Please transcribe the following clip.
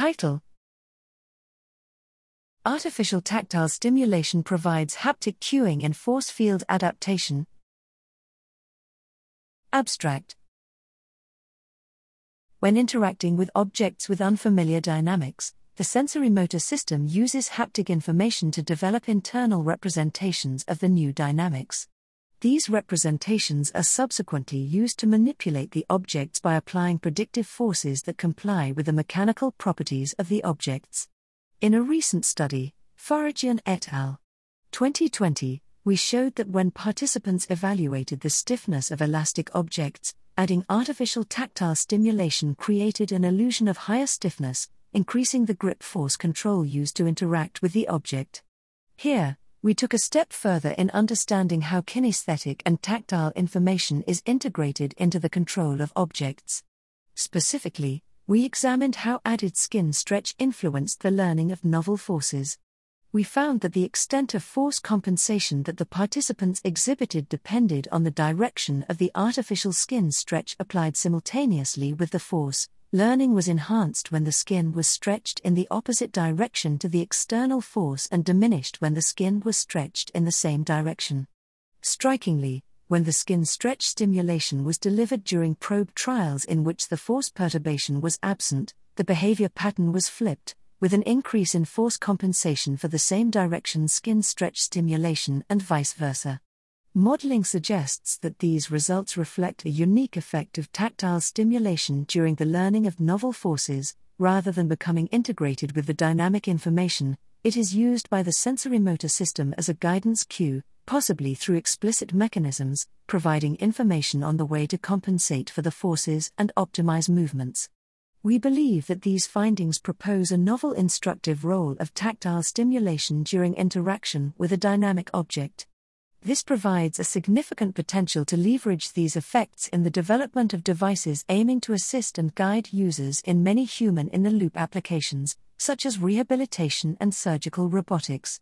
Title: Artificial Tactile Stimulation Provides Haptic Cueing and Force Field Adaptation. Abstract: When interacting with objects with unfamiliar dynamics, the sensorimotor system uses haptic information to develop internal representations of the new dynamics. These representations are subsequently used to manipulate the objects by applying predictive forces that comply with the mechanical properties of the objects. In a recent study, Farajian et al. 2020, we showed that when participants evaluated the stiffness of elastic objects, adding artificial tactile stimulation created an illusion of higher stiffness, increasing the grip force control used to interact with the object. Here, we took a step further in understanding how kinesthetic and tactile information is integrated into the control of objects. Specifically, we examined how added skin stretch influenced the learning of novel forces. We found that the extent of force compensation that the participants exhibited depended on the direction of the artificial skin stretch applied simultaneously with the force. Learning was enhanced when the skin was stretched in the opposite direction to the external force and diminished when the skin was stretched in the same direction. Strikingly, when the skin stretch stimulation was delivered during probe trials in which the force perturbation was absent, the behavior pattern was flipped, with an increase in force compensation for the same direction skin stretch stimulation and vice versa. Modeling suggests that these results reflect a unique effect of tactile stimulation during the learning of novel forces. Rather than becoming integrated with the dynamic information, it is used by the sensorimotor system as a guidance cue, possibly through explicit mechanisms, providing information on the way to compensate for the forces and optimize movements. We believe that these findings propose a novel instructive role of tactile stimulation during interaction with a dynamic object. This provides a significant potential to leverage these effects in the development of devices aiming to assist and guide users in many human-in-the-loop applications, such as rehabilitation and surgical robotics.